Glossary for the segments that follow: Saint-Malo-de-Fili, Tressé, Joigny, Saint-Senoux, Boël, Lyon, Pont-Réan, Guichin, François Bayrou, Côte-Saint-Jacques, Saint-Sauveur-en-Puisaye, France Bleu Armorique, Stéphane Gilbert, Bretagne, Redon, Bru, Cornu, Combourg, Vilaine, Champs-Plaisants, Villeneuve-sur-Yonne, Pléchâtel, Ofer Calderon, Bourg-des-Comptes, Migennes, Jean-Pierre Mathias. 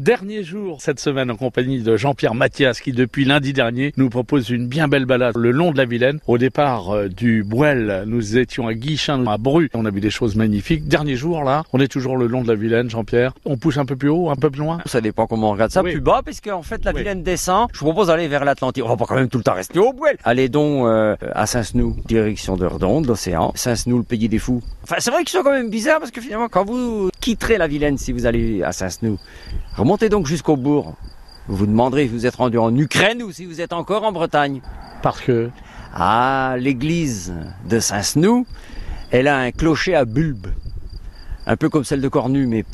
Dernier jour cette semaine en compagnie de Jean-Pierre Mathias qui depuis lundi dernier nous propose une bien belle balade le long de la Vilaine. Au départ du Boël, nous étions à Guichin, à Bru. On a vu des choses magnifiques. Dernier jour là, on est toujours le long de la Vilaine, Jean-Pierre. On pousse un peu plus haut, un peu plus loin. Ça dépend comment on regarde ça. Oui. Plus bas, parce qu'en fait la Vilaine descend. Je vous propose d'aller vers l'Atlantique. On va pas quand même tout le temps rester au Boël. Allez donc à Saint-Senoux, direction de Redon, de l'océan. Saint-Senoux, le pays des fous. Enfin, c'est vrai qu'ils sont quand même bizarres parce que finalement quand vous quitterez la Vilaine, si vous allez à Saint-Senoux, remontez donc jusqu'au Bourg. Vous vous demanderez si vous êtes rendu en Ukraine ou si vous êtes encore en Bretagne. Parce que l'église de Saint-Senoux, elle a un clocher à bulbe. Un peu comme celle de Cornu, mais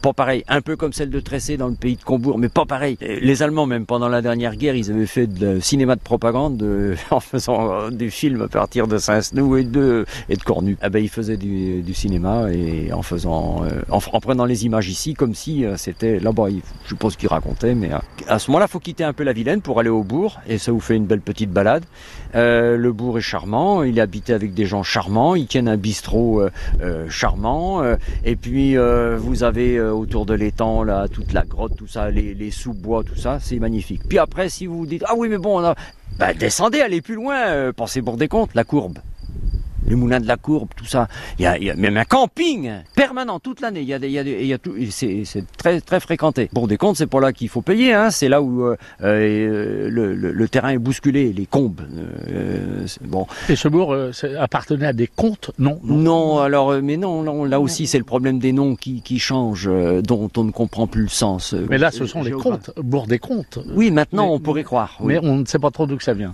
pas pareil. Un peu comme celle de Tressé dans le pays de Combourg, mais pas pareil. Les Allemands, même pendant la dernière guerre, ils avaient fait de cinéma de propagande en faisant des films à partir de Saint-Senoux et de Cornu. Ah ben, ils faisaient du cinéma et en prenant les images ici, comme si c'était là-bas. Je suppose qu'ils racontaient, mais à ce moment-là, il faut quitter un peu la Vilaine pour aller au bourg, et ça vous fait une belle petite balade. Le bourg est charmant, il est habité avec des gens charmants, ils tiennent un bistrot charmant. Et puis vous avez autour de l'étang là toute la grotte, tout ça, les sous-bois, tout ça, c'est magnifique. Puis après, si vous dites ah oui mais bon, descendez, allez plus loin, pensez Bourg-des-Comptes, la courbe, les moulins de la courbe, tout ça. Il y a même un camping permanent toute l'année. Il y a tout, c'est très très fréquenté. Bourg-des-Comptes, c'est pas là qu'il faut payer, hein. C'est là où le terrain est bousculé, les combes. Bon. Et ce bourg appartenait à des comtes, non. Alors, mais non, là aussi c'est le problème des noms qui changent, dont on ne comprend plus le sens. Mais là, ce sont les comtes, Bourg-des-Comptes. Oui, maintenant on pourrait croire. Oui. Mais on ne sait pas trop d'où que ça vient.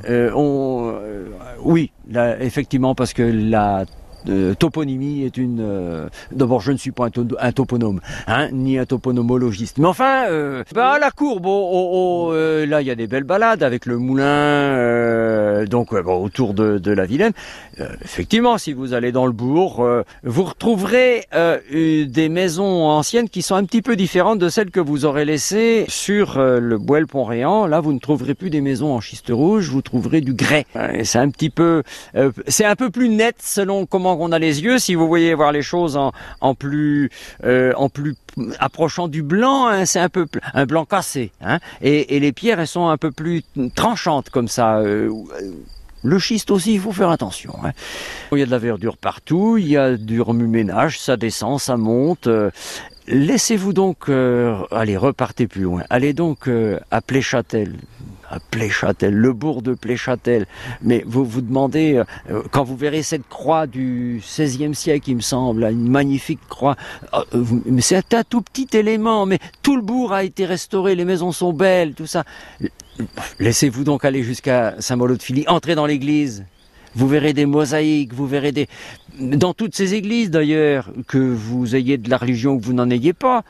Oui, là, effectivement, parce que la toponymie est une... D'abord, je ne suis pas un toponome, hein, ni un toponomologiste. Mais enfin, la courbe, là, il y a des belles balades avec le moulin, autour de la Vilaine. Effectivement, si vous allez dans le bourg, vous retrouverez des maisons anciennes qui sont un petit peu différentes de celles que vous aurez laissées sur le Boël Pont-Réan. Là, vous ne trouverez plus des maisons en schiste rouge, vous trouverez du grès. C'est un petit peu... c'est un peu plus net selon comment on a les yeux. Si vous voyez voir les choses en plus approchant du blanc, hein, c'est un peu un blanc cassé, hein, et les pierres elles sont un peu plus tranchantes comme ça. Le schiste aussi, il faut faire attention, hein. Il y a de la verdure partout, il y a du remue-ménage, ça descend, ça monte. Laissez-vous donc repartez plus loin. Allez donc à Pléchâtel. À Pléchâtel, le bourg de Pléchâtel. Mais vous vous demandez, quand vous verrez cette croix du XVIe siècle, il me semble, une magnifique croix, mais c'est un tout petit élément, mais tout le bourg a été restauré, les maisons sont belles, tout ça. Laissez-vous donc aller jusqu'à Saint-Malo-de-Fili, entrez dans l'église. Vous verrez des mosaïques, vous verrez des... Dans toutes ces églises d'ailleurs, que vous ayez de la religion ou que vous n'en ayez pas,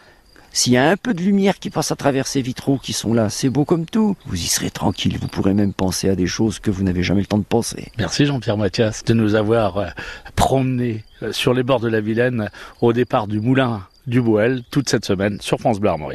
s'il y a un peu de lumière qui passe à travers ces vitraux qui sont là, c'est beau comme tout. Vous y serez tranquille, vous pourrez même penser à des choses que vous n'avez jamais le temps de penser. Merci Jean-Pierre Mathias de nous avoir promené sur les bords de la Vilaine au départ du moulin du Boël toute cette semaine sur France Bleu Armorique.